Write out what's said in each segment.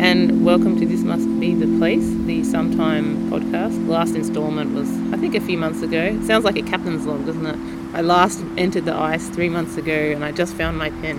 and welcome to This Must Be the Place, the Sometime podcast. Last instalment was, I think, a few months ago. It sounds like a captain's log, doesn't it? I last entered the ice 3 months ago and I just found my pen.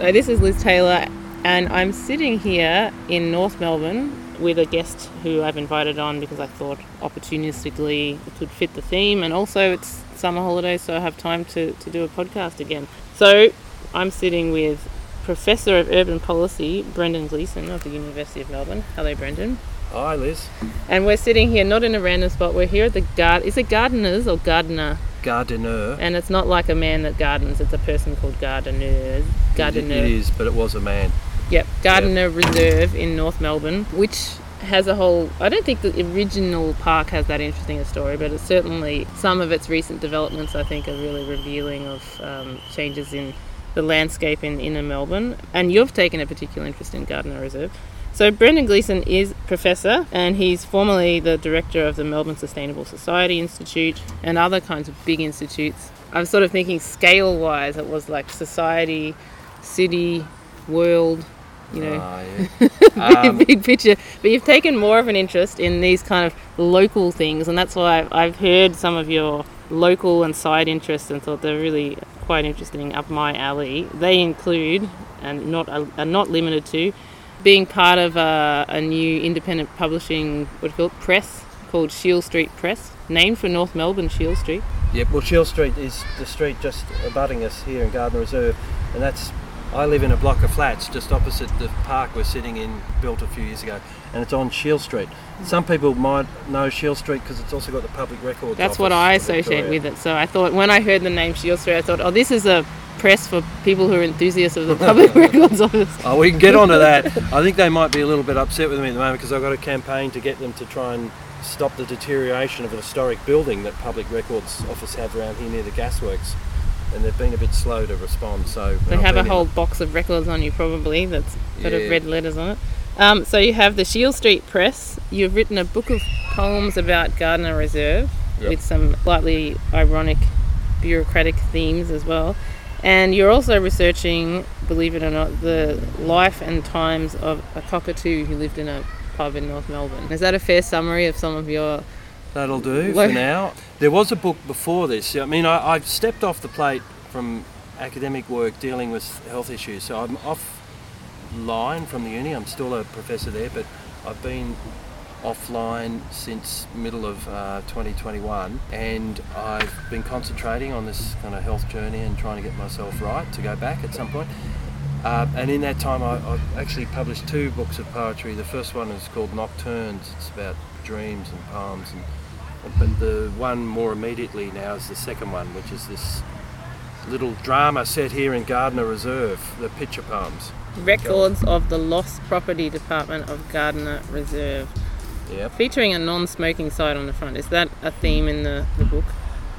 So this is Liz Taylor and I'm sitting here in North Melbourne with a guest who I've invited on because I thought opportunistically it could fit the theme, and also it's summer holidays so I have time to do a podcast again. So I'm sitting with Professor of Urban Policy, Brendan Gleeson of the University of Melbourne. Hello, Brendan. Hi, Liz. And we're sitting here, not in a random spot, we're here at the is it Gardeners or Gardiner? Gardiner. And it's not like a man that gardens, it's a person called Gardiner. It is, but it was a man. Yep, Gardiner Reserve in North Melbourne, which has a whole... I don't think the original park has that interesting a story, but it's certainly... Some of its recent developments, I think, are really revealing of changes in the landscape in inner Melbourne, and you've taken a particular interest in Gardiner Reserve. So Brendan Gleeson is professor, and he's formerly the director of the Melbourne Sustainable Society Institute and other kinds of big institutes. I was sort of thinking scale-wise, it was like society, city, world, you know, big picture. But you've taken more of an interest in these kind of local things, and that's why I've heard some of your local and side interests and thought they're really quite interesting, up my alley. They include, and not limited to, being part of a new independent publishing press called Sheil Street Press, named for North Melbourne Sheil Street. Yep, well, Sheil Street is the street just abutting us here in Gardiner Reserve, and that's... I live in a block of flats just opposite the park we're sitting in, built a few years ago, and it's on Sheil Street. Some people might know Sheil Street because it's also got the Public Records Office. That's what I associate with it. So I thought, when I heard the name Sheil Street, I thought, oh, this is a press for people who are enthusiasts of the Public Records Office. Oh, we can get onto that. I think they might be a little bit upset with me at the moment because I've got a campaign to get them to try and stop the deterioration of an historic building that Public Records Office have around here near the gasworks. And they've been a bit slow to respond, so... They have a whole box of records on you, probably, that's got red letters on it. So you have the Sheil Street Press. You've written a book of poems about Gardiner Reserve, with some slightly ironic bureaucratic themes as well. And you're also researching, believe it or not, the life and times of a cockatoo who lived in a pub in North Melbourne. Is that a fair summary of some of your... That'll do for now. There was a book before this. I mean, I've stepped off the plate from academic work dealing with health issues. So I'm offline from the uni. I'm still a professor there, but I've been offline since middle of 2021. And I've been concentrating on this kind of health journey and trying to get myself right to go back at some point. And in that time, I actually published two books of poetry. The first one is called Nocturnes. It's about dreams and poems. But the one more immediately now is the second one, which is this little drama set here in Gardiner Reserve, the picture poems. Records of the Lost Property Department of Gardiner Reserve. Yep. Featuring a non-smoking sign on the front. Is that a theme in the book?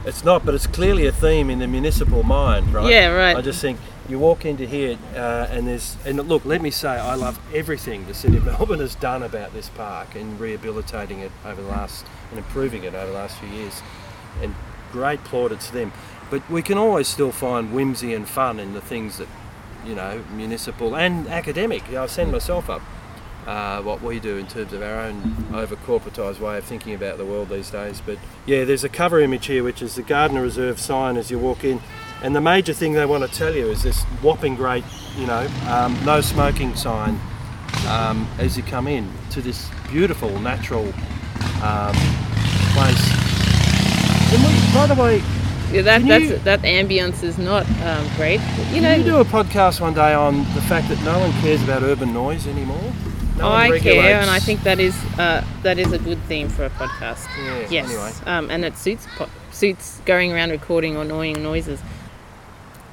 It's not, but it's clearly a theme in the municipal mind, right? Yeah, right. I just think you walk into here and look, let me say, I love everything the City of Melbourne has done about this park and rehabilitating it and improving it over the last few years, and great plaudits to them. But we can always still find whimsy and fun in the things that, you know, municipal and academic. You know, I send myself up what we do in terms of our own over-corporatised way of thinking about the world these days. But yeah, there's a cover image here which is the Gardiner Reserve sign as you walk in, and the major thing they want to tell you is this whopping great, you know, no smoking sign as you come in to this beautiful natural place. And by the way, yeah, that ambience is not great. You know, you do a podcast one day on the fact that no one cares about urban noise anymore. No, I care, and I think that is a good theme for a podcast. Yeah, yes. Anyway. And it suits going around recording annoying noises.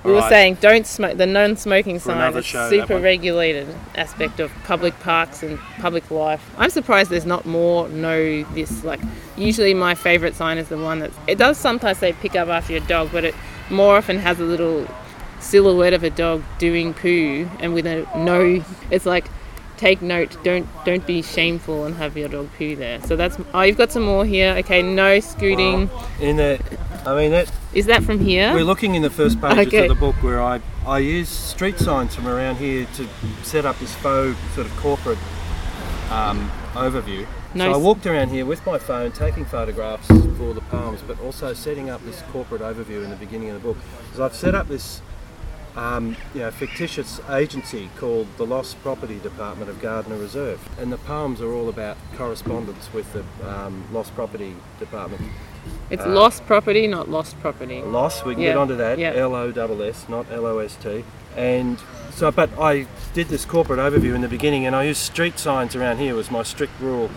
We were saying don't smoke. The non-smoking sign is a super regulated aspect of public parks and public life. I'm surprised there's not more know this. Like, usually my favourite sign is the one that it does sometimes say pick up after your dog, but it more often has a little silhouette of a dog doing poo, and with a no, it's like, take note, don't be shameful and have your dog poo there. So that's... Oh, you've got some more here. Okay, no scooting. Well, in the... I mean, that... Is that from here? We're looking in the first pages of the book where I use street signs from around here to set up this faux sort of corporate overview. Nice. So I walked around here with my phone, taking photographs for the poems, but also setting up this corporate overview in the beginning of the book. Because I've set up this fictitious agency called the Lost Property Department of Gardiner Reserve, and the poems are all about correspondence with the Lost Property Department. It's lost property, not lost property. Lost, we can get onto that. L-O-S-S, not L-O-S-T. And so, but I did this corporate overview in the beginning, and I used street signs around here was my strict rule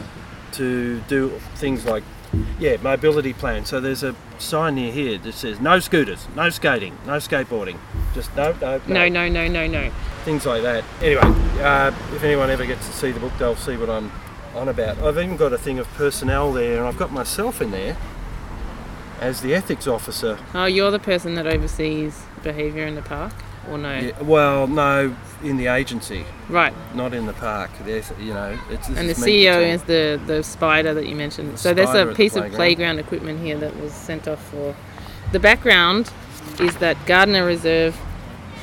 to do things like, mobility plan. So there's a sign near here that says no scooters, no skating, no skateboarding, just no. Things like that. Anyway, if anyone ever gets to see the book, they'll see what I'm on about. I've even got a thing of personnel there, and I've got myself in there as the ethics officer. Oh, you're the person that oversees behaviour in the park, or no? Yeah, well, no, in the agency. Right. Not in the park. There's, and the CEO is the spider that you mentioned. The so there's a piece of playground equipment here that was sent off for... The background is that Gardiner Reserve,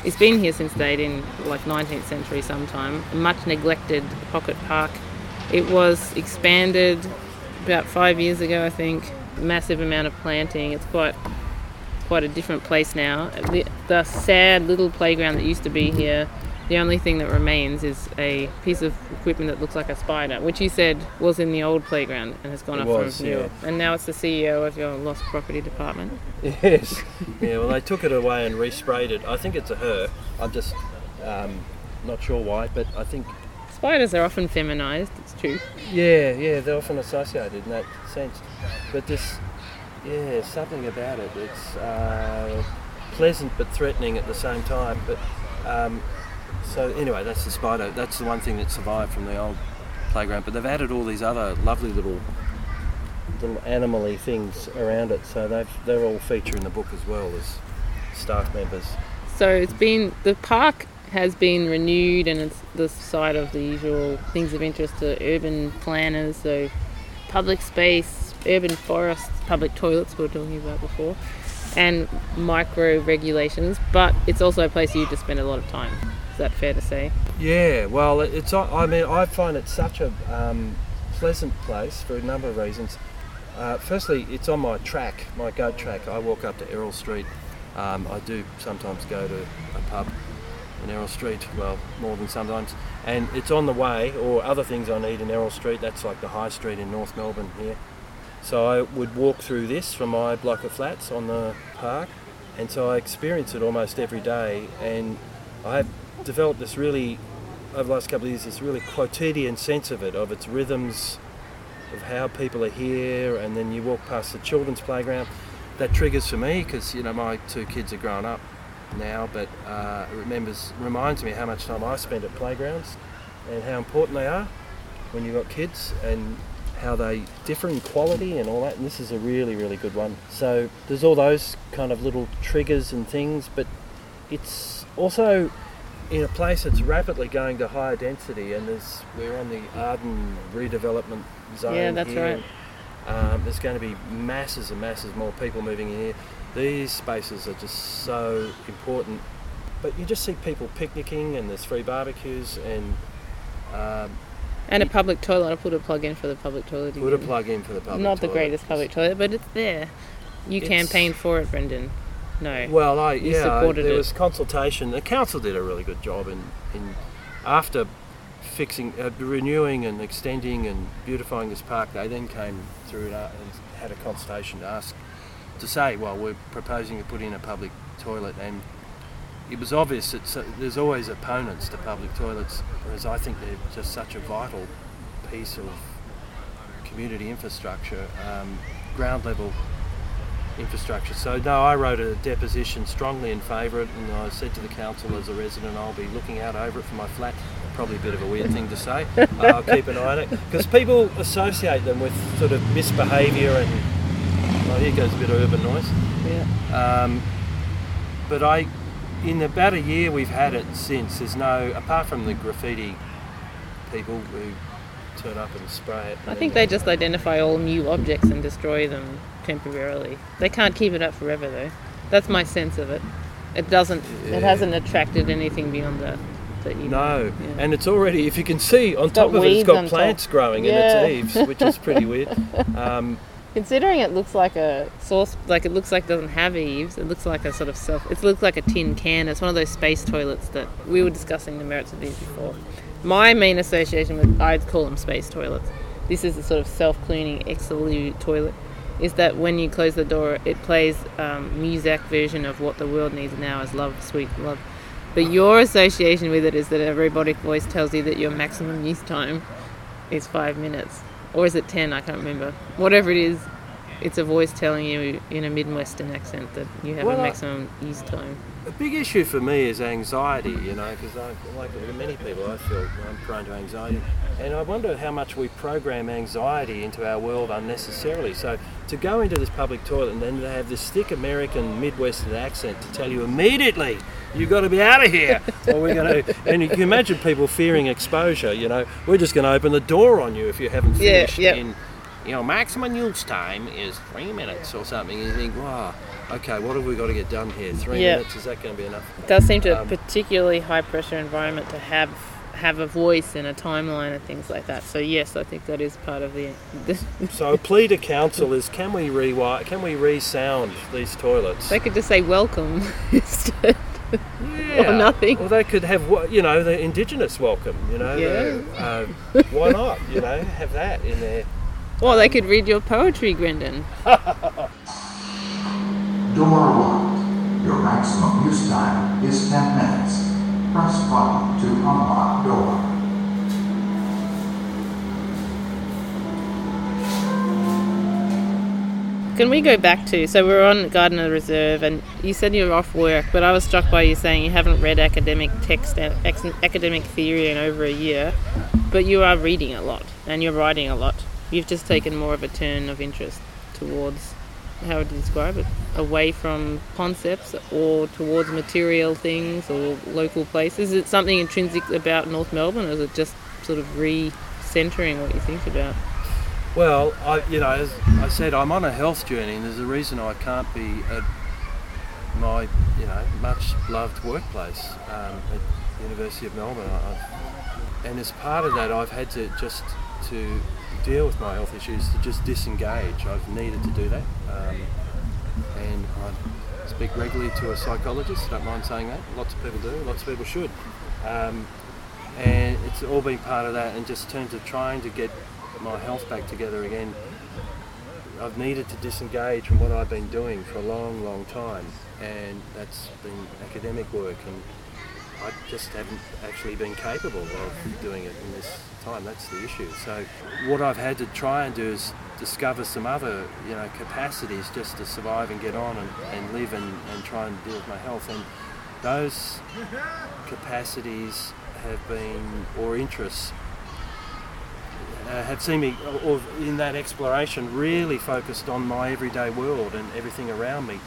it's been here since they in 19th century sometime, a much neglected pocket park. It was expanded about 5 years ago, I think. Massive amount of planting. It's quite a different place now. The sad little playground that used to be here, the only thing that remains is a piece of equipment that looks like a spider, which you said was in the old playground and has gone from New York. And now it's the CEO of your Lost Property Department. Yes. Yeah, well, they took it away and resprayed it. I think it's a her. I'm just not sure why, but I think... Spiders are often feminised, it's true. Yeah, they're often associated in that sense. But this, something about it, it's pleasant but threatening at the same time. But so anyway, that's the spider. That's the one thing that survived from the old playground. But they've added all these other lovely little animal-y things around it. So they're all featured in the book as well as staff members. So it's been, the park has been renewed, and it's the site of the usual things of interest to urban planners, so public space, urban forests, public toilets we were talking about before, and micro regulations, but it's also a place you just spend a lot of time. Is that fair to say? Yeah, well, it's. I mean, I find it such a pleasant place for a number of reasons. Firstly, it's on my track, my go track. I walk up to Errol Street. I do sometimes go to a pub in Errol Street, well, more than sometimes, and it's on the way, or other things I need in Errol Street. That's like the high street in North Melbourne here. So I would walk through this from my block of flats on the park, and so I experience it almost every day. And I have developed this really, over the last couple of years, this really quotidian sense of it, of its rhythms, of how people are here. And then you walk past the children's playground, that triggers for me because my two kids are grown up now, but it reminds me how much time I spend at playgrounds and how important they are when you've got kids and how they differ in quality and all that, and this is a really, really good one. So there's all those kind of little triggers and things, but it's also in a place that's rapidly going to higher density, and we're on the Arden redevelopment zone. Yeah, that's here. Right. There's going to be masses and masses more people moving in here. These spaces are just so important, but you just see people picnicking, and there's free barbecues, and a public toilet. I put a plug in for the public toilet. Put a plug in for the public toilet. Not the greatest public toilet, but it's there. You campaigned for it, Brendan. No. Well, there was consultation. The council did a really good job in after fixing, renewing, and extending and beautifying this park. They then came through and had a consultation to ask. To say, well, we're proposing to put in a public toilet, and it was obvious that there's always opponents to public toilets, whereas I think they're just such a vital piece of community infrastructure, ground level infrastructure. So no, I wrote a deposition strongly in favour of it, and I said to the council, as a resident, I'll be looking out over it from my flat. Probably a bit of a weird thing to say. I'll keep an eye on it, because people associate them with sort of misbehaviour and... Oh, here goes a bit of urban noise. Yeah. But in about a year we've had it since. There's no, apart from the graffiti people who turn up and spray it. I think they just identify all new objects and destroy them temporarily. They can't keep it up forever, though. That's my sense of it. It hasn't attracted anything beyond that. that you... No, yeah. And it's already, if you can see, on top of it, it's got plants growing in its eaves, which is pretty weird. Considering it looks like a sauce, like it looks like it doesn't have eaves, it looks like a sort of self... It looks like a tin can. It's one of those space toilets that we were discussing the merits of these before. My main association with, I'd call them space toilets. This is a sort of self-cleaning exilu toilet. Is that when you close the door, it plays Muzak version of What the World Needs Now Is Love, Sweet Love. But your association with it is that a robotic voice tells you that your maximum use time is 5 minutes. Or is it 10? I can't remember. Whatever it is, it's a voice telling you in a Midwestern accent that you have a maximum use time. A big issue for me is anxiety, you know, because like many people, I feel I'm prone to anxiety. And I wonder how much we program anxiety into our world unnecessarily. So to go into this public toilet and then to have this thick American Midwestern accent to tell you immediately, you've got to be out of here, or we're going to... And you can imagine people fearing exposure, you know. We're just going to open the door on you if you haven't finished in... You know, maximum use time is 3 minutes or something. You think, wow, okay, what have we got to get done here? 3 minutes, is that going to be enough? It does seem to a particularly high-pressure environment to have a voice and a timeline and things like that. So, yes, I think that is part of the... So a plea to council is, can we re-sound these toilets? They could just say welcome instead. Yeah. Or nothing. Well, they could have, you know, the Indigenous welcome, you know. Yeah. Why not, you know, have that in there. Or they could read your poetry, Brendan. Door 1. Your maximum use time is 10 minutes. Press 1 to unlock door. Can we go back to... So we're on Gardiner Reserve and you said you were off work, but I was struck by you saying you haven't read academic text and academic theory in over a year, but you are reading a lot and you're writing a lot. You've just taken more of a turn of interest towards, how would you describe it, away from concepts or towards material things or local places. Is it something intrinsic about North Melbourne, or is it just sort of re-centering what you think about? Well, as I said, I'm on a health journey, and there's a reason I can't be at my, much-loved workplace at the University of Melbourne. And as part of that, I've had to just to... deal with my health issues, to just disengage. I've needed to do that, and I speak regularly to a psychologist. Don't mind saying that. Lots of people do. Lots of people should. And it's all been part of that. And just in terms of trying to get my health back together again, I've needed to disengage from what I've been doing for a long, long time, and that's been academic work. And I just haven't actually been capable of doing it in this time. That's the issue. So what I've had to try and do is discover some other, capacities just to survive and get on and live and try and deal with my health. And those capacities have been, or interests, have seen me, or in that exploration, really focused on my everyday world and everything around me.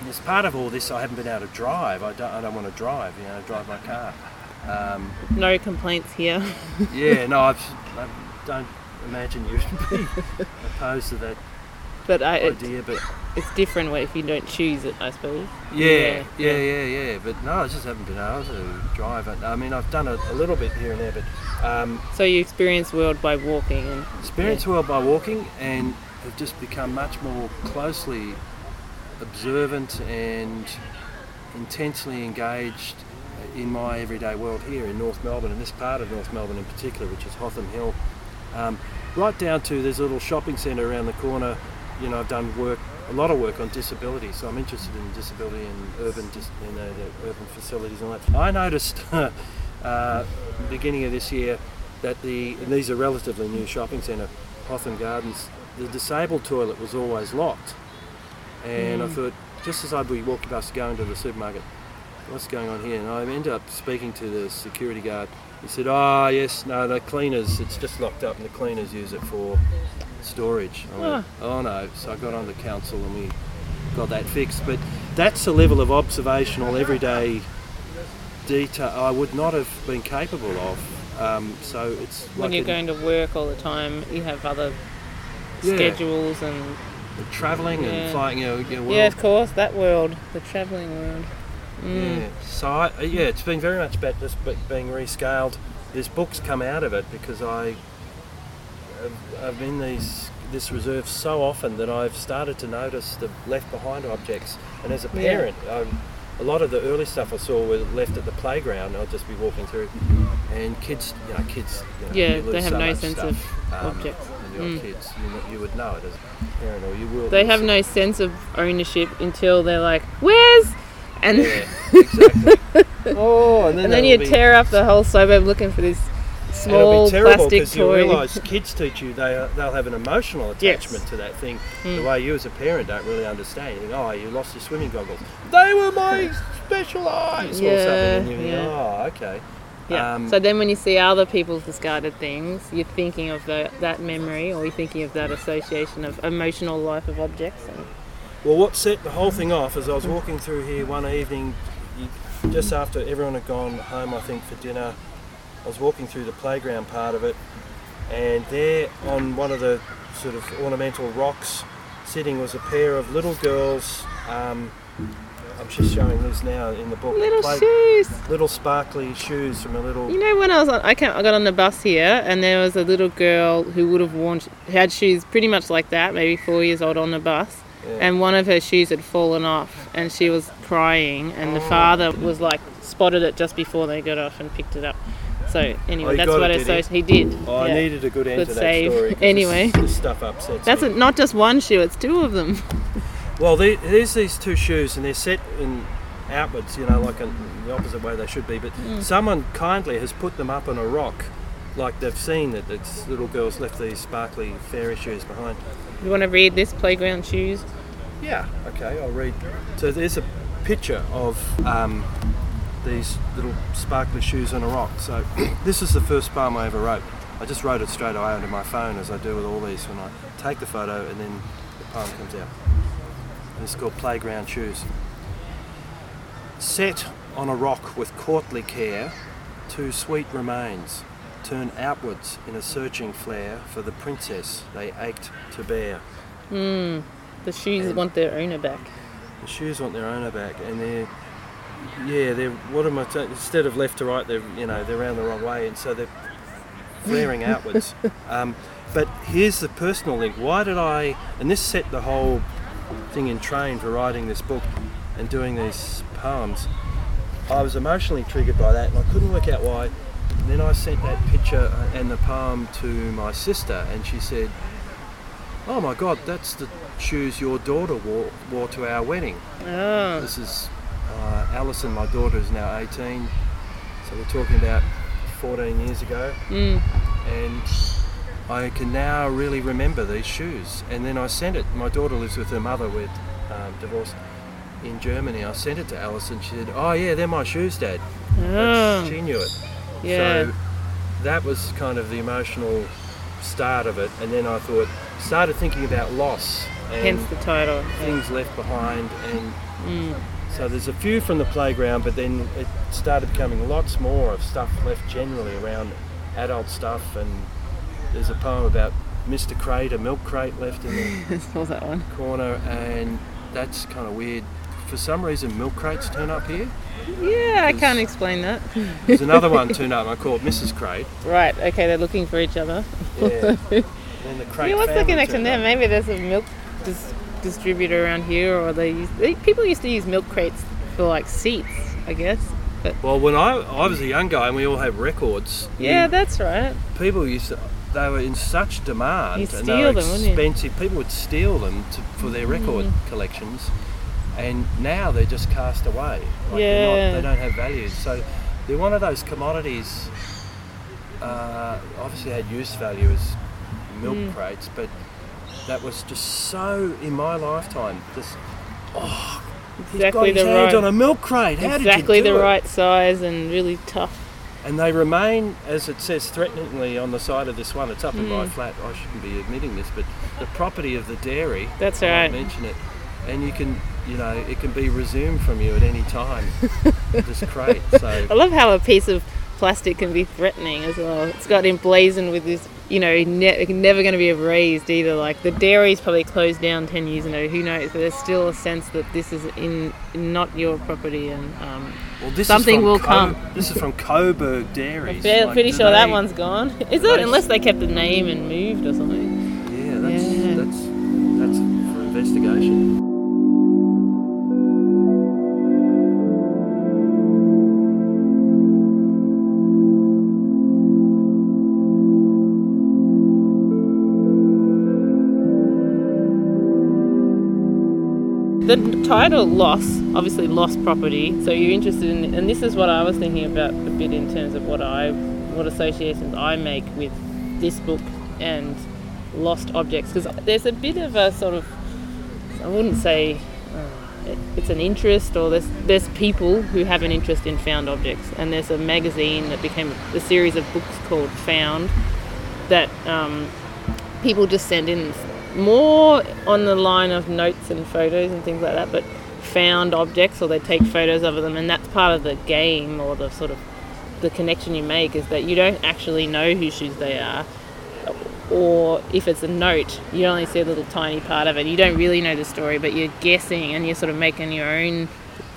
And as part of all this, I haven't been able to drive. I don't want to drive, drive my car. No complaints here. Yeah, no, I don't imagine you would be opposed to that idea. But it's different if you don't choose it, I suppose. Yeah. But no, I just haven't been able to drive it. I mean, I've done it a little bit here and there, but... so you experience the world by walking. And have just become much more closely... observant and intensely engaged in my everyday world here in North Melbourne, and this part of North Melbourne in particular, which is Hotham Hill, right down to there's a little shopping centre around the corner. I've done a lot of work on disability, so I'm interested in disability and urban facilities and all that. I noticed beginning of this year that these are relatively new shopping centre, Hotham Gardens, the disabled toilet was always locked. And I thought, just as I'd be walking past going to the supermarket, what's going on here? And I ended up speaking to the security guard. He said, the cleaners, it's just locked up and the cleaners use it for storage. I went, oh no. So I got on the council and we got that fixed. But that's a level of observational, everyday detail I would not have been capable of. So it's... When you're going to work all the time, you have other schedules and... travelling and flying, world. Yeah, of course, that world, the travelling world. Mm. Yeah, So yeah, it's been very much about this being rescaled. There's books come out of it because I've been this reserve so often that I've started to notice the left behind objects. And as a parent, a lot of the early stuff I saw were left at the playground. I'll just be walking through, and kids. You lose, they have so no sense stuff, of objects. And your kids, you would know it as a parent, or you will. They have no sense of ownership until they're like, "Where's?" And yeah, exactly. Oh, and then you tear up the whole suburb looking for this small plastic toy. You realise kids teach you they'll have an emotional attachment to that thing the way you as a parent don't really understand. You think, oh, you lost your swimming goggles. They were my special eyes or something. And you think, oh, okay. Yeah. So then when you see other people's discarded things, you're thinking of that memory, or you're thinking of that association of emotional life of objects. Well, what set the whole thing off is I was walking through here one evening, just after everyone had gone home, I think, for dinner. I was walking through the playground part of it, and there on one of the sort of ornamental rocks sitting was a pair of little girls, I'm just showing Liz now in the book. Little shoes! Little sparkly shoes from a little... You know, when I got on the bus here, and there was a little girl who would have had shoes pretty much like that, maybe 4 years old on the bus, and one of her shoes had fallen off, and she was crying, and the father was like, spotted it just before they got off and picked it up. So anyway, that's what I said. He did. Oh, I needed a good end to that story. Anyway, this stuff upsets. That's not just one shoe; it's two of them. Well, there's these two shoes, and they're set in outwards, like in the opposite way they should be. But someone kindly has put them up on a rock, like they've seen that this little girl's left these sparkly fairy shoes behind. You want to read this playground shoes? Yeah. Okay, I'll read. So there's a picture of. These little sparkly shoes on a rock. So this is the first poem I ever wrote. I just wrote it straight away onto my phone, as I do with all these when I take the photo, and then the poem comes out. And it's called Playground Shoes. Set on a rock with courtly care, two sweet remains turn outwards in a searching flare for the princess they ached to bear. The shoes want their owner back. The shoes want their owner back, and they're... Yeah, they're. What am I? Instead of left to right, they're they're round the wrong way, and so they're flaring outwards. But here's the personal link. Why did I? And this set the whole thing in train for writing this book and doing these poems. I was emotionally triggered by that, and I couldn't work out why. And then I sent that picture and the poem to my sister, and she said, "Oh my God, that's the shoes your daughter wore to our wedding." Oh. This is. Alison, my daughter, is now 18, so we're talking about 14 years ago, and I can now really remember these shoes. And then I sent it. My daughter lives with her mother, we're divorced, in Germany. I sent it to Alison. She said, "Oh yeah, they're my shoes, Dad." Oh. She knew it. Yeah. So that was kind of the emotional start of it, and then I started thinking about loss, and hence the title, things left behind, and. So there's a few from the playground, but then it started becoming lots more of stuff left generally around adult stuff, and there's a poem about Mr. Crate, a milk crate left in the that one. Corner, and that's kind of weird. For some reason, milk crates turn up here. Yeah, I can't explain that. There's another one turned up, I called Mrs. Crate. Right, okay, they're looking for each other. Yeah, and then the Crate what's the connection there? Maybe there's a milk... distributor around here, or people used to use milk crates for like seats, I guess. But well, when I was a young guy, and we all had records. Yeah, that's right. People used to; they were in such demand, you and they were expensive. Wouldn't you? People would steal them for their record collections, and now they're just cast away. Like they don't have value. So they're one of those commodities. Obviously, had use value as milk crates, but. That was just so in my lifetime. Just exactly he's got his hands on a milk crate. How exactly did you do it? Right size and really tough. And they remain, as it says threateningly on the side of this one. It's up in my flat. I shouldn't be admitting this, but the property of the dairy. That's right. I won't mention it, and you can, it can be resumed from you at any time. This crate. So I love how a piece of plastic can be threatening as well. It's got emblazoned with this, you know, never going to be erased either. Like, the dairy's probably closed down 10 years ago, who knows, but there's still a sense that this is not your property, and something will come. This is from Coburg Dairy. I'm pretty sure that one's gone. Is it? Unless they kept the name and moved or something. Yeah, that's for investigation. The title loss, obviously lost property, so you're interested in, and this is what I was thinking about a bit in terms of what associations I make with this book and lost objects, because there's a bit of a sort of, I wouldn't say it's an interest, or there's people who have an interest in found objects, and there's a magazine that became a series of books called Found that people just send in, more on the line of notes and photos and things like that, but found objects, or they take photos of them, and that's part of the game, or the sort of the connection you make, is that you don't actually know whose shoes they are, or if it's a note, you only see a little tiny part of it. You don't really know the story, but you're guessing, and you're sort of making your own,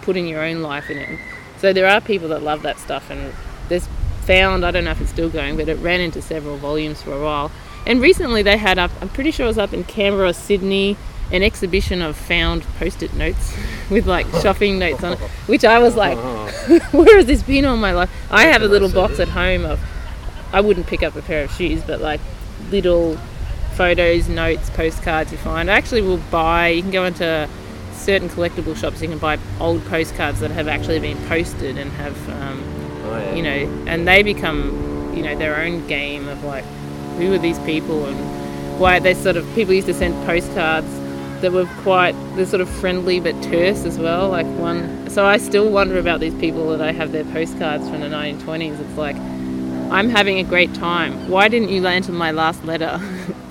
putting your own life in it. So there are people that love that stuff, and there's Found, I don't know if it's still going, but it ran into several volumes for a while. And recently they had up, I'm pretty sure it was up in Canberra or Sydney, an exhibition of found post-it notes with like shopping notes on it, which I was like, where has this been all my life? I have a little box at home of, I wouldn't pick up a pair of shoes, but like little photos, notes, postcards you find. I actually will buy, you can go into certain collectible shops, you can buy old postcards that have actually been posted and have, you know, and they become, you know, their own game of like, who are these people, and why they sort of, people used to send postcards that were quite, they're sort of friendly but terse as well, like one, so I still wonder about these people that I have their postcards from the 1920s. It's like, I'm having a great time, why didn't you answer my last letter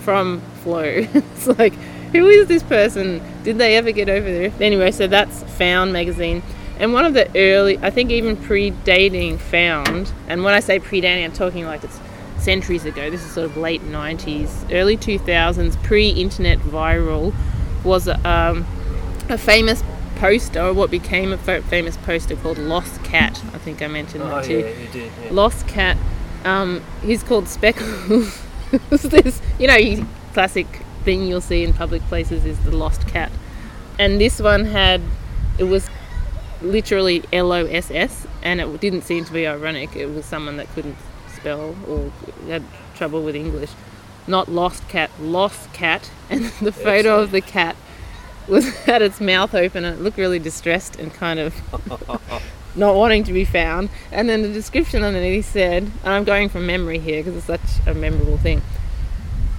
from Flo? It's like, who is this person, did they ever get over there? Anyway, so that's Found magazine. And one of the early, I think even predating Found, and when I say predating, I'm talking like it's centuries ago, this is sort of late 90s, early 2000s, pre-internet viral, was a famous poster, or what became a famous poster called Lost Cat. I think I mentioned that too. Yeah, you did, yeah. Lost Cat. He's called Speckles. This, you know, classic thing you'll see in public places is the Lost Cat. And this one had, it was literally LOSS, and it didn't seem to be ironic. It was someone that couldn't spell or had trouble with English, not Lost Cat, Lost Cat, and the photo of the cat was had its mouth open and it looked really distressed and kind of not wanting to be found. And then the description underneath said, and I'm going from memory here because it's such a memorable thing,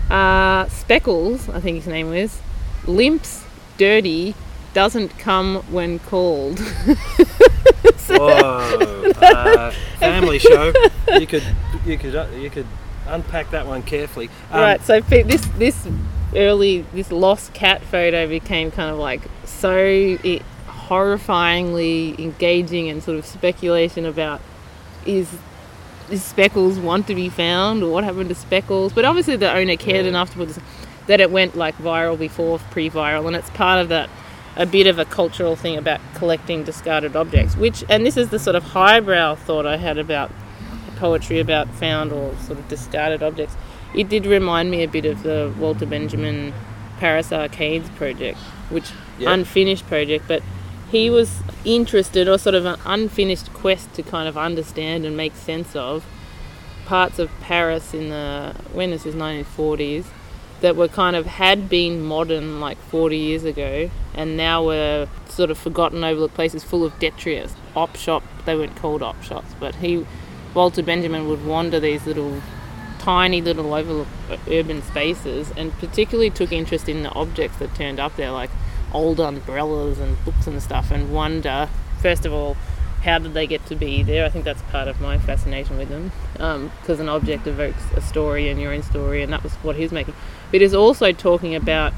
Speckles, I think his name was, limps, dirty, doesn't come when called. So, whoa, family show. You could unpack that one carefully. Right. So this Lost Cat photo became kind of like horrifyingly engaging, and sort of speculation about is Speckles want to be found, or what happened to Speckles? But obviously the owner cared enough to put this, that it went like viral before pre-viral, and it's part of that. A bit of a cultural thing about collecting discarded objects, which, and this is the sort of highbrow thought I had about poetry about found or sort of discarded objects. It did remind me a bit of the Walter Benjamin Paris Arcades Project, which unfinished project, but he was interested, or sort of an unfinished quest to kind of understand and make sense of parts of Paris in the, when this is 1940s, that were kind of had been modern like 40 years ago, and now were sort of forgotten, overlooked places full of detritus. Op shop, they weren't called op shops, but Walter Benjamin would wander these little, tiny little overlooked urban spaces, and particularly took interest in the objects that turned up there, like old umbrellas and books and stuff, and wonder, first of all, how did they get to be there? I think that's part of my fascination with them, because an object evokes a story and your own story, and that was what he was making. But he's also talking about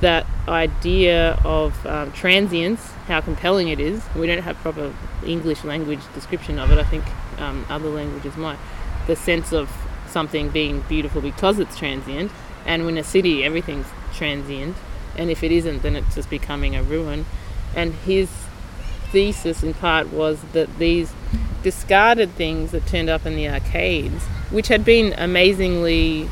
that idea of transience, how compelling it is. We don't have proper English language description of it. I think other languages might. The sense of something being beautiful because it's transient, and in a city everything's transient, and if it isn't, then it's just becoming a ruin. And his thesis in part was that these discarded things that turned up in the arcades, which had been amazingly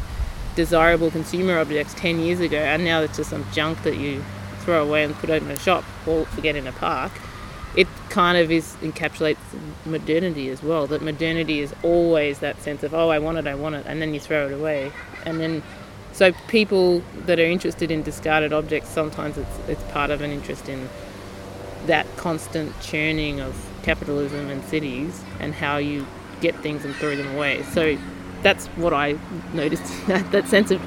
desirable consumer objects 10 years ago, and now it's just some junk that you throw away and put over a shop or forget in a park, it kind of encapsulates modernity as well, that modernity is always that sense of, oh, I want it, and then you throw it away. And then, so people that are interested in discarded objects, sometimes it's part of an interest in that constant churning of capitalism and cities and how you get things and throw them away. So that's what I noticed, that sense of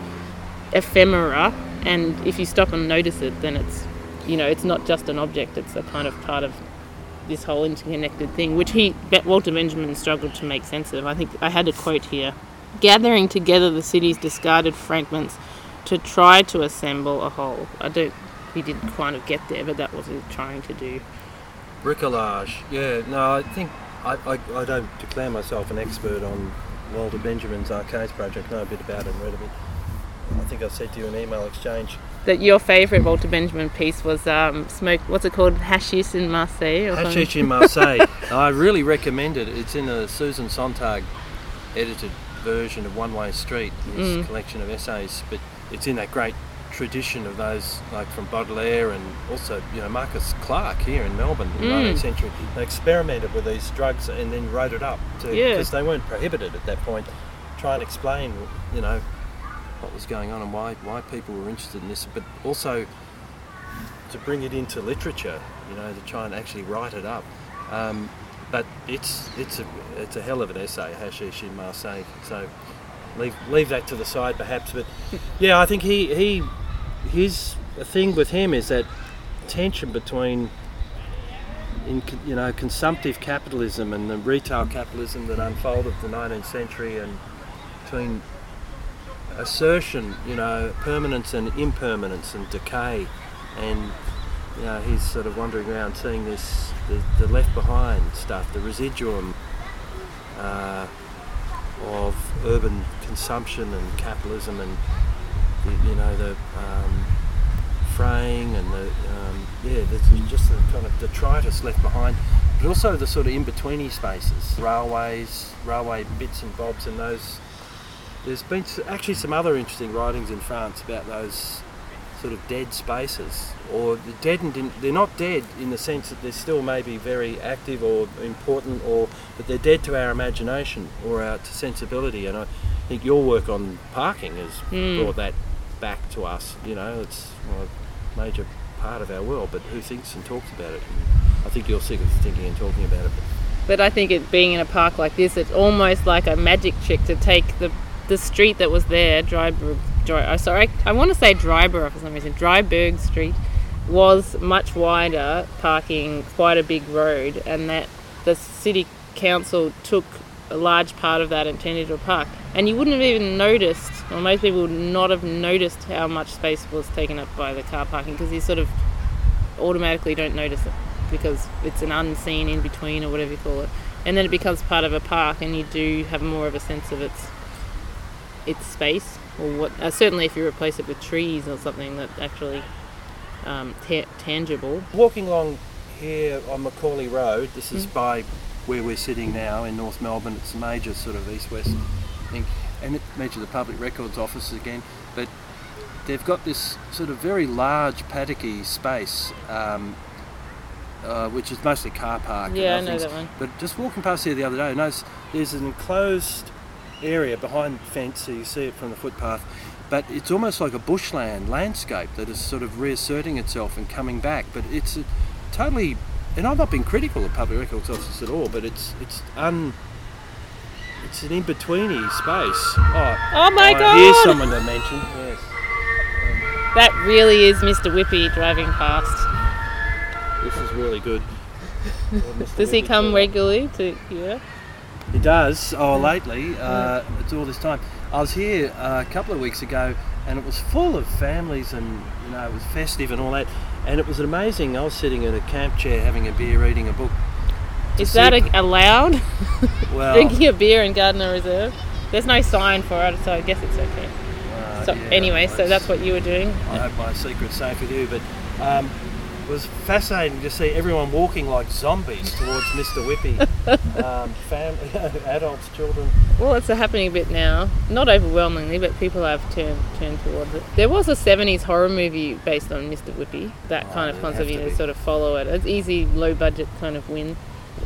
ephemera, and if you stop and notice it, then it's, you know, it's not just an object, it's a kind of part of this whole interconnected thing, which Walter Benjamin struggled to make sense of. I think I had a quote here. Gathering together the city's discarded fragments to try to assemble a whole. He didn't kind of get there, but that was what he was trying to do. Bricolage, yeah. No, I think, I don't declare myself an expert on Walter Benjamin's Arcades Project. I know a bit about it and read a bit. I think I said to you in an email exchange that your favourite Walter Benjamin piece was what's it called? Hashish in Marseille? Or Hashish something? In Marseille. I really recommend it. It's in a Susan Sontag edited version of One Way Street, this collection of essays, but it's in that great tradition of those like from Baudelaire and also, you know, Marcus Clarke here in Melbourne in the 19th century. They experimented with these drugs and then wrote it up because they weren't prohibited at that point. Try and explain, you know, what was going on and why people were interested in this, but also to bring it into literature, you know, to try and actually write it up. But it's a hell of an essay, Hashish in Marseille. So leave that to the side perhaps. But yeah, I think his thing with him is that tension between consumptive capitalism and the retail capitalism that unfolded the 19th century, and between assertion, you know, permanence and impermanence and decay, and you know, he's sort of wandering around seeing this, the left behind stuff, the residuum of urban consumption and capitalism, and the fraying and just the kind of detritus left behind, but also the sort of in-betweeny spaces, railway bits and bobs, and those. There's been actually some other interesting writings in France about those sort of dead spaces, or they're not dead in the sense that they're still maybe very active or important, but they're dead to our imagination or our sensibility. And I think your work on parking has brought that back to us. You know, it's a major part of our world, but who thinks and talks about it? And I think you're sick of thinking and talking about it. But I think it being in a park like this, it's almost like a magic trick to take the street that was there, Dryburgh Street, was much wider, parking quite a big road, and that the city council took a large part of that and turned it into a park. And you wouldn't have even noticed, or most people would not have noticed, how much space was taken up by the car parking, because you sort of automatically don't notice it because it's an unseen in-between or whatever you call it. And then it becomes part of a park, and you do have more of a sense of its space, or what certainly if you replace it with trees or something that's actually tangible. Walking along here on Macaulay Road, this is by where we're sitting now in North Melbourne. It's a major sort of east-west thing, and it mentioned the Public Records Office again, but they've got this sort of very large paddocky space, which is mostly car park. Yeah, and I know that one. But just walking past here the other day, I noticed there's an enclosed area behind the fence, so you see it from the footpath, but it's almost like a bushland landscape that is sort of reasserting itself and coming back. But it's totally, and I've not been critical of Public Records Office at all, but it's an in-betweeny space. Oh my God! Here's someone to mention. Yes. That really is Mr. Whippy driving past. This is really good. Does he come regularly to here? It does. Lately, it's all this time. I was here a couple of weeks ago, and it was full of families, and you know, it was festive and all that, and it was amazing. I was sitting in a camp chair having a beer, reading a book. Is that allowed? Well, drinking a beer in Gardiner Reserve? There's no sign for it, so I guess it's okay. So that's what you were doing. I hope my secret's safe with you, but it was fascinating to see everyone walking like zombies towards Mr. Whippy. Adults, children. Well, it's a happening bit now. Not overwhelmingly, but people have turned towards it. There was a 70s horror movie based on Mr. Whippy. That kind of concept, you know, sort of follow it. It's easy, low-budget kind of win.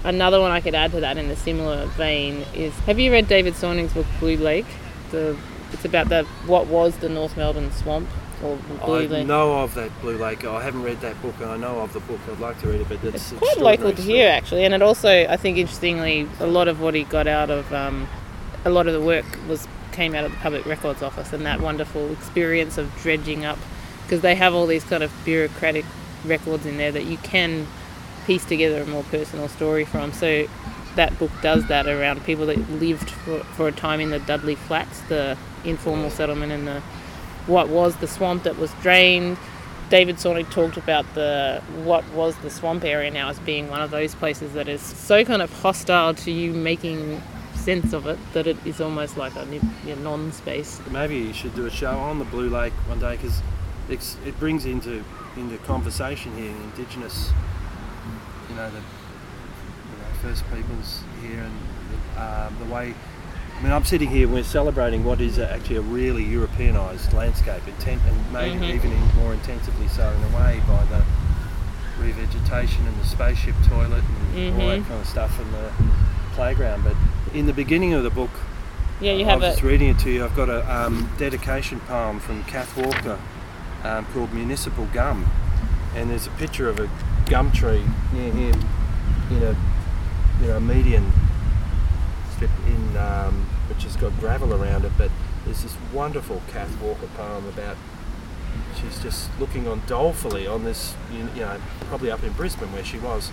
Another one I could add to that in a similar vein is, have you read David Sornings' book, Blue Lake? It's about what was the North Melbourne swamp. I know of that Blue Lake. I haven't read that book, and I know of the book. I'd like to read it, but it's quite local to here, actually. And it also, I think, interestingly, a lot of what he got out of a lot of the work came out of the Public Records Office, and that wonderful experience of dredging up, because they have all these kind of bureaucratic records in there that you can piece together a more personal story from. So that book does that around people that lived for a time in the Dudley Flats, the informal settlement in the. What was the swamp that was drained. David Sornig talked about what was the swamp area now as being one of those places that is so kind of hostile to you making sense of it that it is almost like a non-space. Maybe you should do a show on the Blue Lake one day, because it brings into conversation here the Indigenous, you know, First Peoples here, and the way... I mean, I'm sitting here and we're celebrating what is actually a really Europeanised landscape, and made even more intensively so in a way by the revegetation and the spaceship toilet and all that kind of stuff and the playground. But in the beginning of the book, just reading it to you, I've got a dedication poem from Kath Walker called Municipal Gum, and there's a picture of a gum tree near him in a median in which has got gravel around it, but there's this wonderful Kath Walker poem about she's just looking on dolefully on this, you know, probably up in Brisbane where she was.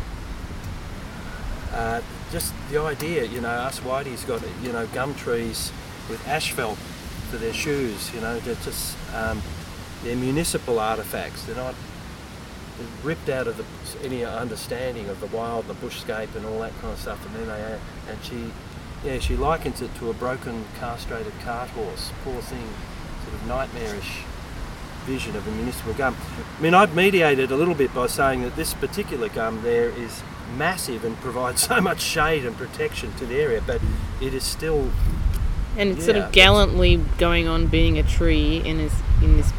Just the idea, you know, us whiteys got, you know, gum trees with asphalt for their shoes, you know, they're just they're municipal artefacts. They're ripped out of any understanding of the wild, the bushscape, and all that kind of stuff, and then she likens it to a broken, castrated cart horse. Poor thing, sort of nightmarish vision of a municipal gum. I mean, I'd mediate it a little bit by saying that this particular gum there is massive and provides so much shade and protection to the area, but it is still... And it's sort of gallantly going on being a tree in this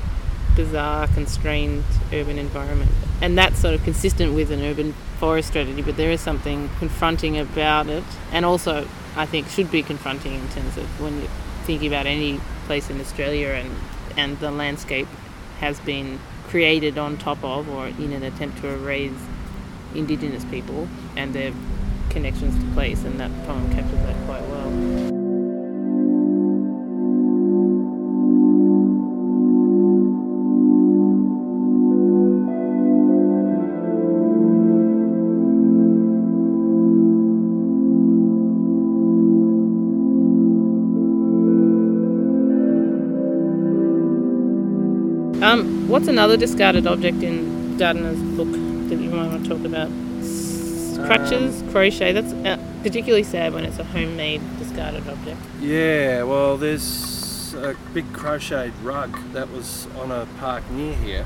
bizarre, constrained urban environment. And that's sort of consistent with an urban forest strategy, but there is something confronting about it, and also I think should be confronting in terms of when you're thinking about any place in Australia and the landscape has been created on top of or in an attempt to erase Indigenous people and their connections to place, and that poem captures that quite well. What's another discarded object in Gardiner's book that you might want to talk about? Crutches, crochet, that's particularly sad when it's a homemade discarded object. Yeah, well, there's a big crocheted rug that was on a park near here.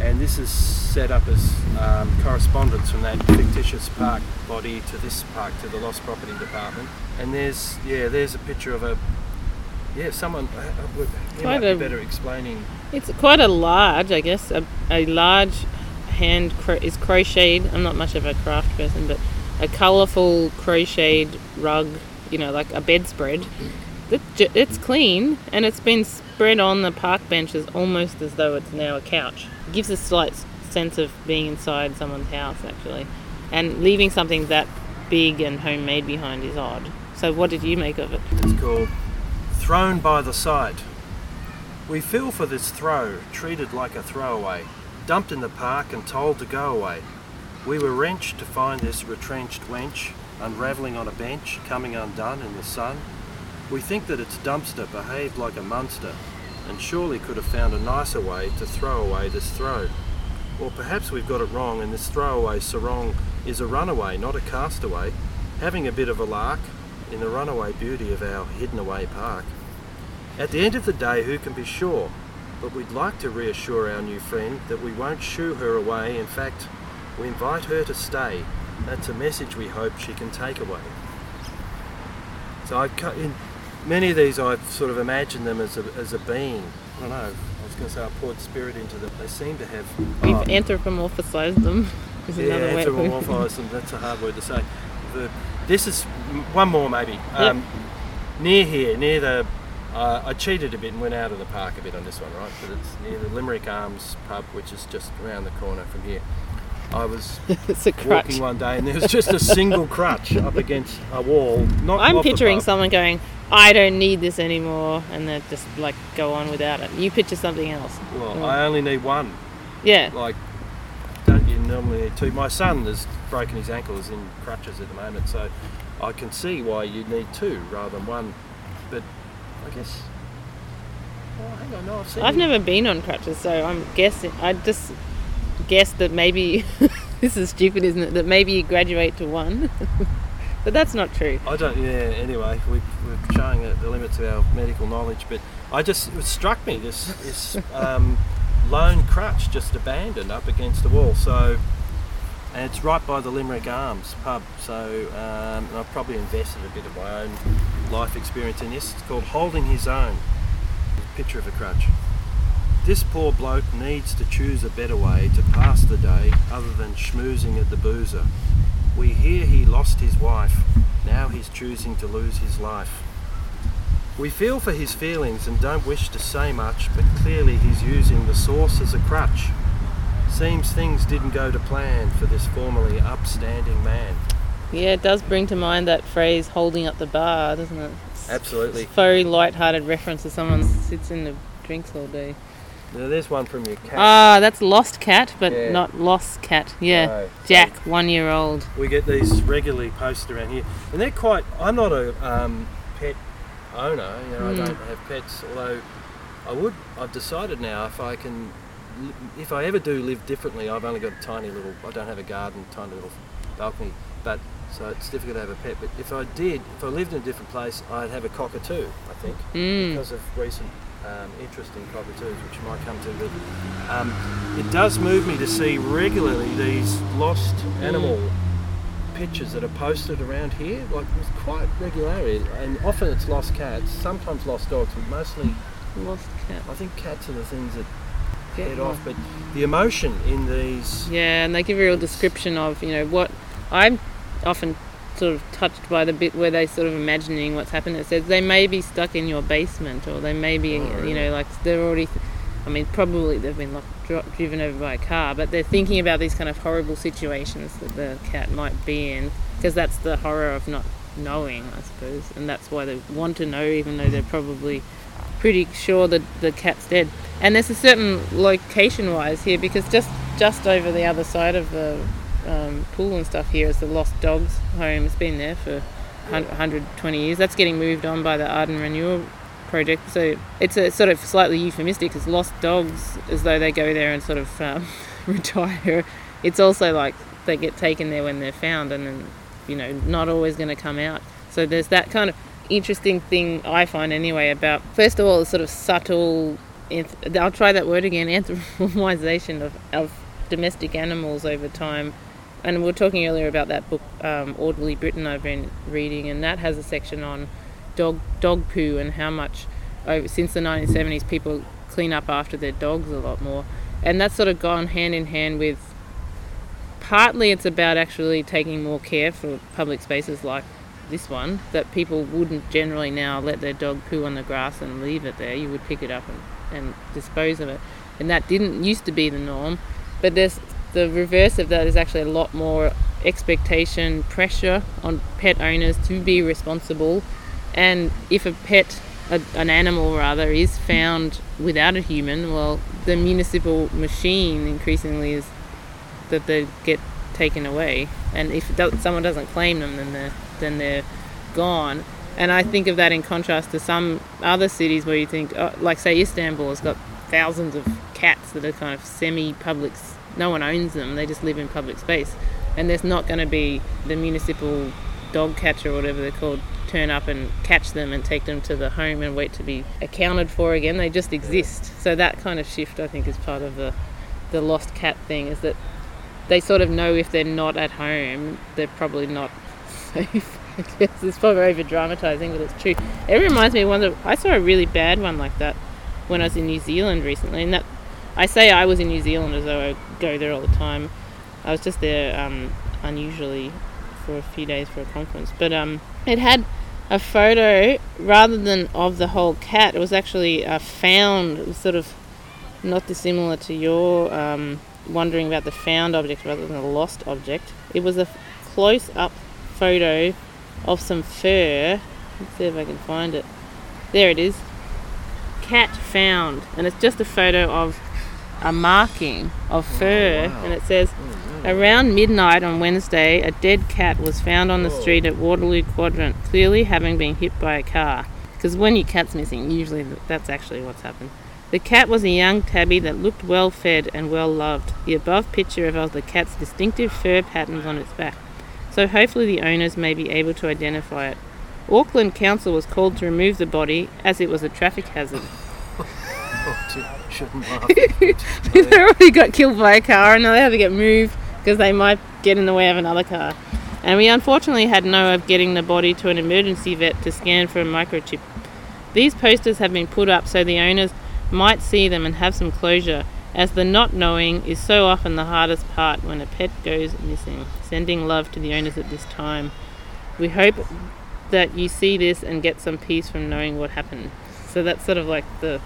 And this is set up as correspondence from that fictitious park body to this park, to the Lost Property Department. And there's a picture of a... Yeah, someone would might be better explaining. It's quite a large, I guess, a large hand is crocheted. I'm not much of a craft person, but a colourful crocheted rug, you know, like a bedspread. It's clean, and it's been spread on the park benches almost as though it's now a couch. It gives a slight sense of being inside someone's house, actually. And leaving something that big and homemade behind is odd. So what did you make of it? It's called... Thrown by the Side. We feel for this throw, treated like a throwaway, dumped in the park and told to go away. We were wrenched to find this retrenched wench, unravelling on a bench, coming undone in the sun. We think that its dumpster behaved like a monster and surely could have found a nicer way to throw away this throw. Or perhaps we've got it wrong and this throwaway sarong is a runaway, not a castaway, having a bit of a lark in the runaway beauty of our hidden away park. At the end of the day, who can be sure? But we'd like to reassure our new friend that we won't shoo her away. In fact, we invite her to stay. That's a message we hope she can take away. So in many of these, I've sort of imagined them as a being. I don't know. I was going to say I poured spirit into them. They seem to have... We've anthropomorphised them. Anthropomorphised them. That's a hard word to say. This is one more maybe. Yep. Near here, I cheated a bit and went out of the park a bit on this one, right? But it's near the Limerick Arms pub, which is just around the corner from here. I was walking one day and there was just a single crutch up against a wall. I'm picturing someone going, I don't need this anymore, and they just like go on without it. You picture something else. Well, I only need one. Yeah. Like, don't you normally need two? My son has broken his ankle, is in crutches at the moment, so I can see why you need two rather than one. But I guess. Oh, hang on, no, I've never been on crutches, so I'm guessing. I guessed that maybe this is stupid, isn't it? That maybe you graduate to one, but that's not true. I don't. Yeah. Anyway, we're showing the limits of our medical knowledge, but it struck me this lone crutch just abandoned up against the wall. So, and it's right by the Limerick Arms pub. So, and I've probably invested a bit of my own life experience in this. It's called Holding His Own. Picture of a crutch. This poor bloke needs to choose a better way to pass the day other than schmoozing at the boozer. We hear he lost his wife, now he's choosing to lose his life. We feel for his feelings and don't wish to say much, but clearly he's using the source as a crutch. Seems things didn't go to plan for this formerly upstanding man. Yeah, it does bring to mind that phrase, holding up the bar, doesn't it? Absolutely. It's a very light-hearted reference to someone who sits in the drinks all day. Now, there's one from your cat. Ah, that's Lost Cat, but yeah. Not Lost Cat. Yeah, no. Jack, 1-year-old. We get these regularly posted around here. And they're quite... I'm not a pet owner. You know, I don't have pets, although I've decided now if I ever do live differently, I've only got a tiny little... I don't have a garden, tiny little balcony, but so it's difficult to have a pet. But if I lived in a different place, I'd have a cockatoo, I think, because of recent... interest in cockatoos, which might come to, but it does move me to see regularly these lost animal pictures that are posted around here, like with quite regularity, and often it's lost cats, sometimes lost dogs, but mostly lost cats. I think cats are the things that get off, but the emotion in these. Yeah, and they give a real description of, you know, what I'm often sort of touched by the bit where they sort of imagining what's happened. It says they may be stuck in your basement, or they may be, you know, like they're already, I mean, probably they've been driven over by a car, but they're thinking about these kind of horrible situations that the cat might be in, because that's the horror of not knowing, I suppose, and that's why they want to know, even though they're probably pretty sure that the cat's dead. And there's a certain location-wise here, because just over the other side of the pool and stuff here is the Lost Dogs home. It's been there for 120 years. That's getting moved on by the Arden Renewal Project, so it's a sort of slightly euphemistic, because Lost Dogs, as though they go there and sort of retire, it's also like they get taken there when they're found, and then, you know, not always going to come out. So there's that kind of interesting thing I find anyway about, first of all, the sort of subtle I'll try that word again, anthropomorphization of domestic animals over time. And we were talking earlier about that book, Orderly Britain, I've been reading, and that has a section on dog poo and how much, since the 1970s, people clean up after their dogs a lot more. And that's sort of gone hand in hand with, partly it's about actually taking more care for public spaces like this one, that people wouldn't generally now let their dog poo on the grass and leave it there. You would pick it up and dispose of it. And that didn't used to be the norm, but there's... The reverse of that is actually a lot more expectation, pressure on pet owners to be responsible. And if an animal rather, is found without a human, well, the municipal machine increasingly is that they get taken away. And if someone doesn't claim them, then they're gone. And I think of that in contrast to some other cities where you think, oh, like say Istanbul has got thousands of cats that are kind of semi-public, no one owns them, they just live in public space. And there's not going to be the municipal dog catcher or whatever they're called turn up and catch them and take them to the home and wait to be accounted for again. They just exist. So that kind of shift, I think, is part of the lost cat thing, is that they sort of know if they're not at home, they're probably not safe. I guess it's probably over-dramatising, but it's true. It reminds me of one that I saw a really bad one like that when I was in New Zealand recently. And that I say I was in New Zealand as though I go there all the time. I was just there unusually for a few days for a conference. But it had a photo, rather than of the whole cat, it was actually found. It was sort of not dissimilar to your wondering about the found object rather than the lost object. It was a close-up photo of some fur. Let's see if I can find it. There it is. Cat found. And it's just a photo of a marking of fur. Oh, wow. And it says, around midnight on Wednesday, a dead cat was found on the street at Waterloo Quadrant, clearly having been hit by a car. Because when your cat's missing, usually that's actually what's happened. The cat was a young tabby that looked well-fed and well-loved. The above picture reveals the cat's distinctive fur patterns on its back. So hopefully the owners may be able to identify it. Auckland Council was called to remove the body as it was a traffic hazard. They already got killed by a car and now they have to get moved because they might get in the way of another car. And we unfortunately had no way of getting the body to an emergency vet to scan for a microchip. These posters have been put up so the owners might see them and have some closure, as the not knowing is so often the hardest part when a pet goes missing. Sending love to the owners at this time. We hope that you see this and get some peace from knowing what happened. So that's sort of like the...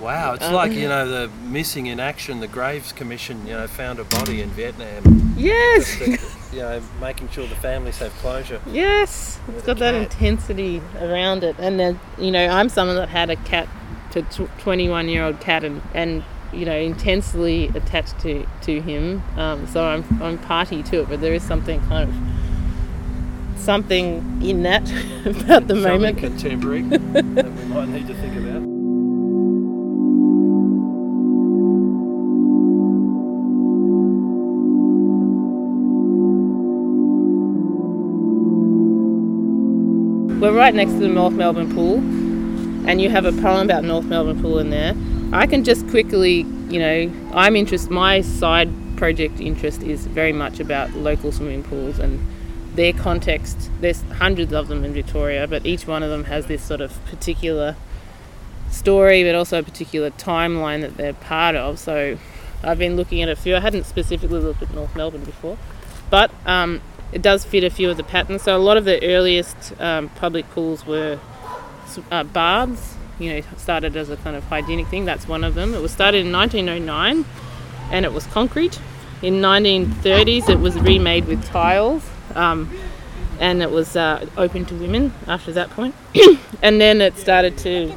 Wow, it's like, you know, the missing in action, the Graves Commission, you know, found a body in Vietnam. Yes! Just, you know, making sure the families have closure. Yes! It's got that intensity around it. And then, you know, I'm someone that had a cat, a 21-year-old cat, and you know, intensely attached to him, so I'm party to it, but there is something kind of something in that about the moment contemporary that we might need to think about. We're right next to the North Melbourne Pool, and you have a poem about North Melbourne Pool in there. I can just quickly, you know, my side project interest is very much about local swimming pools and their context. There's hundreds of them in Victoria, but each one of them has this sort of particular story, but also a particular timeline that they're part of. So I've been looking at a few. I hadn't specifically looked at North Melbourne before, but it does fit a few of the patterns. So a lot of the earliest public pools were baths, you know, started as a kind of hygienic thing. That's one of them. It was started in 1909 and it was concrete. In 1930s it was remade with tiles, and it was open to women after that point. And then it started to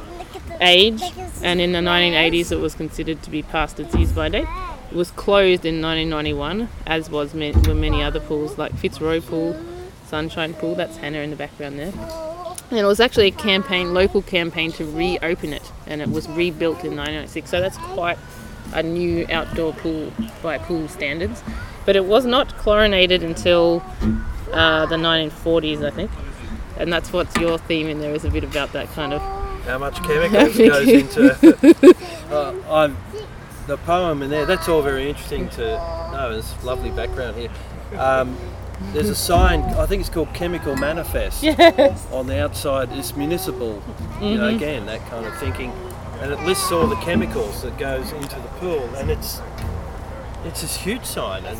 age, and in the 1980s it was considered to be past its use by date. It was closed in 1991, as were many other pools like Fitzroy Pool, Sunshine Pool. That's Hannah in the background there. And it was actually a local campaign to reopen it, and it was rebuilt in 1996. So that's quite a new outdoor pool by pool standards. But it was not chlorinated until the 1940s, I think. And that's what's your theme in there, is a bit about that kind of... How much chemicals goes into... the poem in there, that's all very interesting to know. There's lovely background here. There's a sign, I think it's called Chemical Manifest, yes, on the outside. It's municipal, you know, again, that kind of thinking. And it lists all the chemicals that goes into the pool. And it's this huge sign. And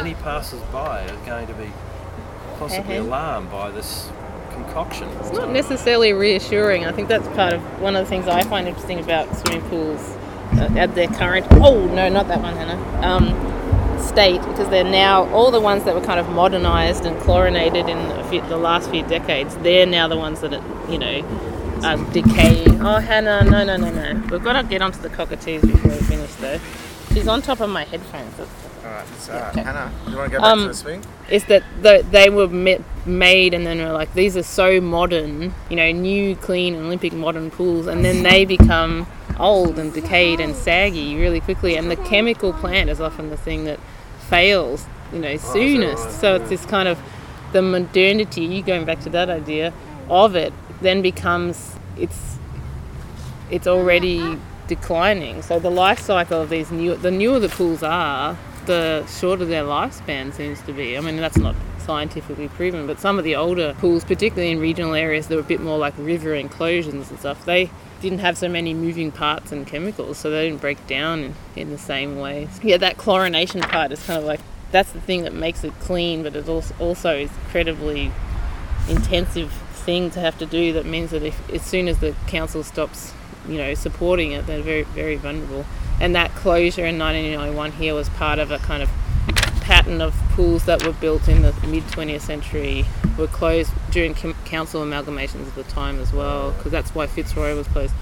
any passers-by are going to be possibly alarmed by this concoction. It's not necessarily reassuring. I think that's part of one of the things I find interesting about swimming pools at their current... Oh, no, not that one, Hannah. State, because they're now all the ones that were kind of modernized and chlorinated in the last few decades. They're now the ones that are, you know, are decaying. Oh, Hannah, no. We've got to get onto the cockatoos before we finish, though. She's on top of my headphones. That's Alright, so Hannah, do you want to go back to the swing? Is that they were made and then were like, these are so modern, you know, new, clean, Olympic modern pools, and then they become old and decayed and saggy really quickly, and the chemical plant is often the thing that fails, you know, soonest. Right? So it's this kind of, the modernity, going back to that idea, of it then becomes, it's already declining. So the life cycle of these newer the pools are, the shorter their lifespan seems to be. I mean, that's not scientifically proven, but some of the older pools, particularly in regional areas that were a bit more like river enclosures and stuff, they didn't have so many moving parts and chemicals, so they didn't break down in the same way. Yeah, that chlorination part is kind of like, that's the thing that makes it clean, but it also is incredibly intensive thing to have to do, that means that if, as soon as the council stops, you know, supporting it, they're very, very vulnerable. And that closure in 1991 here was part of a kind of pattern of pools that were built in the mid-20th century, were closed during council amalgamations at the time as well, because that's why Fitzroy was closed.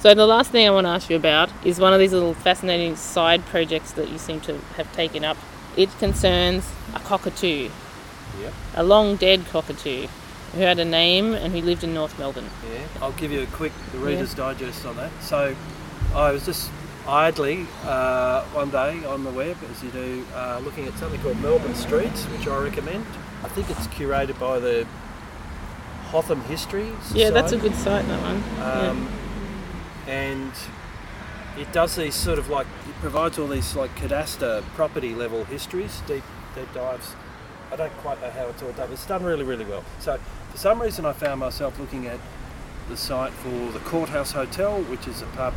So the last thing I want to ask you about is one of these little fascinating side projects that you seem to have taken up. It concerns a cockatoo, yep, a long-dead cockatoo, who had a name and who lived in North Melbourne. Yeah, I'll give you a quick Reader's Digest on that. So I was just idly one day on the web, as you do, looking at something called Melbourne Streets, which I recommend. I think it's curated by the Hotham History Society. Yeah, that's a good site, that one. And it does these sort of like, it provides all these like cadastre property level histories, deep dives. I don't quite know how it's all done, but it's done really, really well. So for some reason I found myself looking at the site for the Courthouse Hotel, which is a pub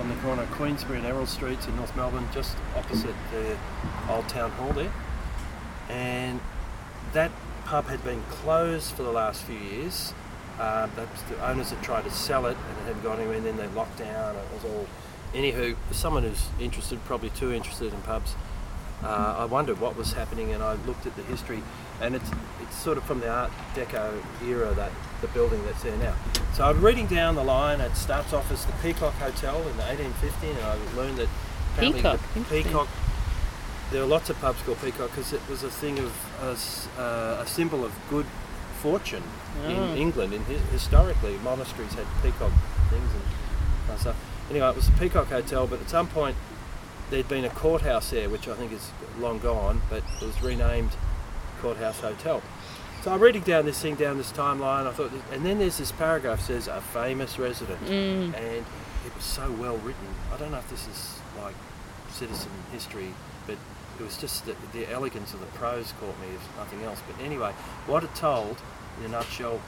on the corner of Queensbury and Errol Streets in North Melbourne, just opposite the old town hall there. And that pub had been closed for the last few years. The owners had tried to sell it and it hadn't gone anywhere, and then they locked down, and it was all... Anywho, for someone who's interested, probably too interested in pubs, I wondered what was happening, and I looked at the history, and it's sort of from the Art Deco era, that the building that's there now. So I'm reading down the line. It starts off as the Peacock Hotel in 1815, and I learned that apparently Peacock, there are lots of pubs called Peacock because it was a thing of a symbol of good fortune in England. And historically, monasteries had peacock things and stuff. Anyway, it was the Peacock Hotel, but at some point there'd been a courthouse there, which I think is long gone, but it was renamed Courthouse Hotel. So I'm reading down this thing, down this timeline, I thought, and then there's this paragraph that says, a famous resident, and it was so well written. I don't know if this is like citizen history, but it was just the elegance of the prose caught me, if nothing else. But anyway, what it told, in a nutshell,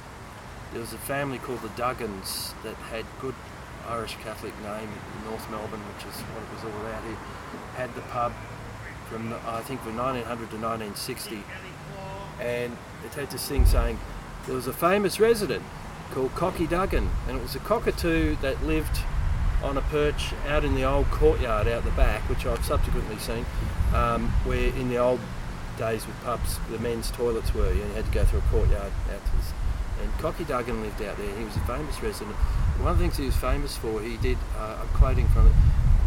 there was a family called the Duggans that had good Irish Catholic name in North Melbourne, which is what it was all about here, had the pub from, I think, from 1900 to 1960, and it had this thing saying, there was a famous resident called Cocky Duggan, and it was a cockatoo that lived on a perch out in the old courtyard out the back, which I've subsequently seen, where in the old days with pubs, the men's toilets were, you had to go through a courtyard out to this. And Cocky Duggan lived out there. He was a famous resident. One of the things he was famous for, he did, I'm quoting from it,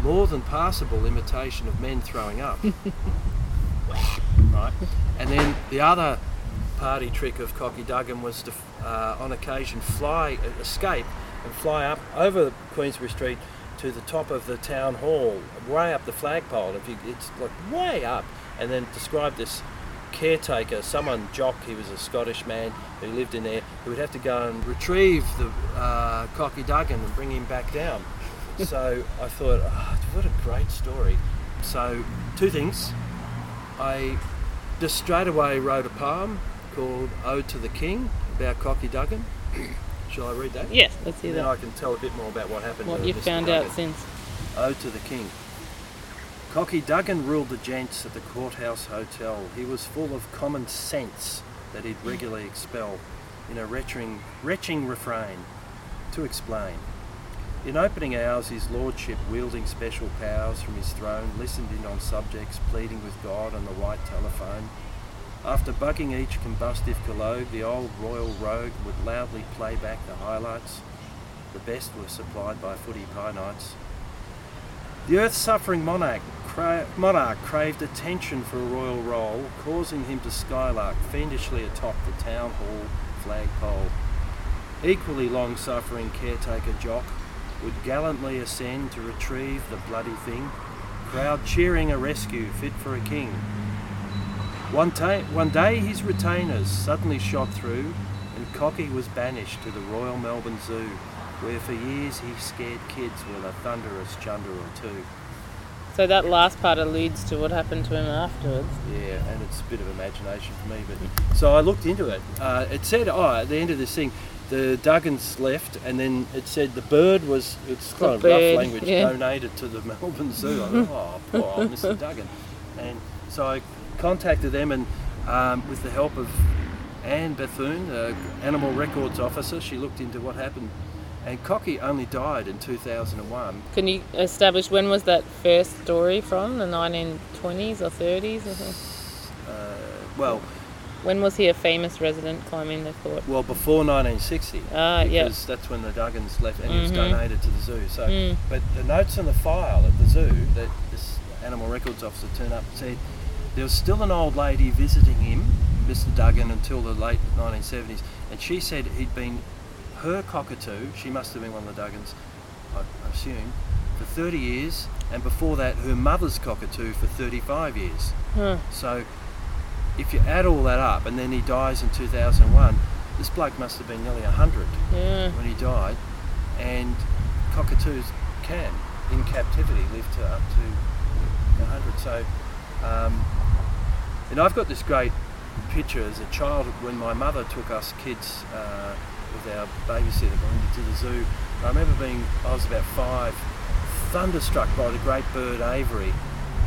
more than passable imitation of men throwing up. Right? And then the other party trick of Cocky Duggan was to, on occasion, escape and fly up over Queensbury Street to the top of the town hall, way up the flagpole. It's like way up. And then describe this caretaker, someone, Jock, he was a Scottish man who lived in there, who would have to go and retrieve the Cocky Duggan and bring him back down. So I thought, what a great story. So two things. I just straight away wrote a poem called Ode to the King about Cocky Duggan. Shall I read that? Yes, let's hear that. Then I can tell a bit more about what happened. What you've found out since. Ode to the King. Cocky Duggan ruled the gents at the Courthouse Hotel. He was full of common sense that he'd regularly expel in a retching refrain to explain. In opening hours, his lordship, wielding special powers from his throne, listened in on subjects, pleading with God on the white telephone. After bugging each combustive collogue, the old royal rogue would loudly play back the highlights. The best were supplied by footy pie nights. The earth-suffering monarch monarch craved attention for a royal role, causing him to skylark fiendishly atop the town hall flagpole. Equally long-suffering caretaker Jock would gallantly ascend to retrieve the bloody thing, crowd cheering a rescue fit for a king. One day his retainers suddenly shot through and Cocky was banished to the Royal Melbourne Zoo, where for years he scared kids with a thunderous chunder or two. So that last part alludes to what happened to him afterwards. Yeah, and it's a bit of imagination for me. But so I looked into it. It said, at the end of this thing, the Duggans left, and then it said the bird was, it's kind of rough language, donated to the Melbourne Zoo. I thought, oh, poor old Mr. Duggan. And so I contacted them, and with the help of Anne Bethune, the Animal Records Officer, she looked into what happened. And Cocky only died in 2001. Can you establish when was that first story from, the 1920s or 30s? When was he a famous resident climbing the court? Well, before 1960. Because that's when the Duggans left, and he was donated to the zoo. So, but the notes in the file at the zoo that this Animal Records Officer turned up and said, there was still an old lady visiting him, Mr. Duggan, until the late 1970s, and she said he'd been her cockatoo, she must have been one of the Duggans, I assume, for 30 years, and before that her mother's cockatoo for 35 years. So if you add all that up, and then he dies in 2001, this bloke must have been nearly 100 when he died, and cockatoos can, in captivity, live to up to 100. So, and I've got this great picture as a child when my mother took us kids with our babysitter to the zoo. I remember I was about 5, thunderstruck by the great bird Avery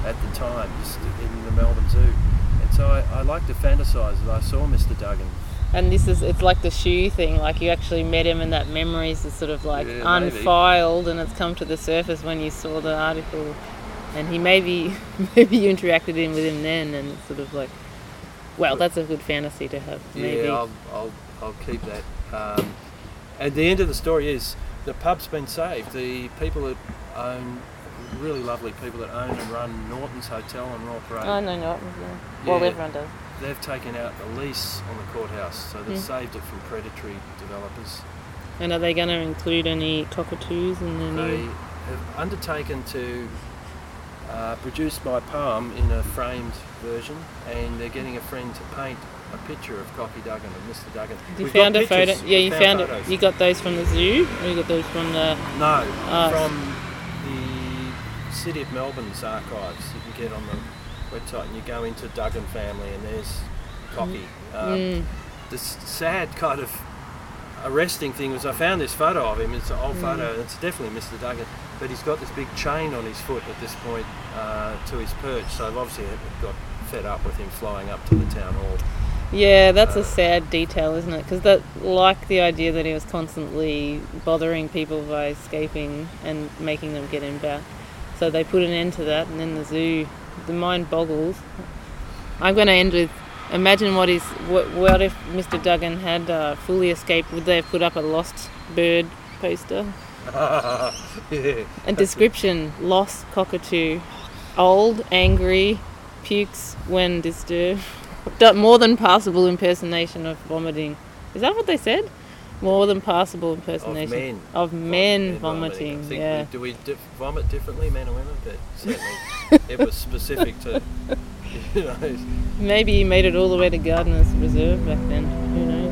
at the time, just in the Melbourne Zoo. And so I like to fantasise that I saw Mr. Duggan. And it's like the shoe thing, like you actually met him and that memories is sort of like unfiled and it's come to the surface when you saw the article. And he maybe you interacted with him then, and it's sort of like, well, that's a good fantasy to have, maybe. Yeah, I'll keep that. And the end of the story is the pub's been saved. The people that own, really lovely people that own and run Norton's Hotel on Royal Parade. Oh, no, Norton's, yeah. Well, everyone does. They've taken out the lease on the courthouse, so they've saved it from predatory developers. And are they going to include any cockatoos in the new? They have undertaken to produce my poem in a framed version, and they're getting a friend to paint a picture of Cocky Duggan and Mr. Duggan. You found a photo? Yeah, you found it. You got those from the zoo? Or you got those from the... No, from the City of Melbourne's archives. You can get on the website and you go into Duggan family and there's Cocky. The sad kind of arresting thing was I found this photo of him. It's an old photo. It's definitely Mr. Duggan. But he's got this big chain on his foot at this point to his perch. So I've obviously got fed up with him flying up to the town hall. Yeah, that's a sad detail, isn't it? Because the idea that he was constantly bothering people by escaping and making them get him back. So they put an end to that, and then the zoo, the mind boggles. I'm going to end with, imagine what if Mr. Duggan had fully escaped? Would they have put up a lost bird poster? Yeah. A description: lost cockatoo, old, angry, pukes when disturbed. More than passable impersonation of vomiting. Is that what they said? More than passable impersonation of men vomiting. Do we vomit differently, men and women? But certainly it was specific to. Maybe he made it all the way to Gardiner Reserve back then. Who knows?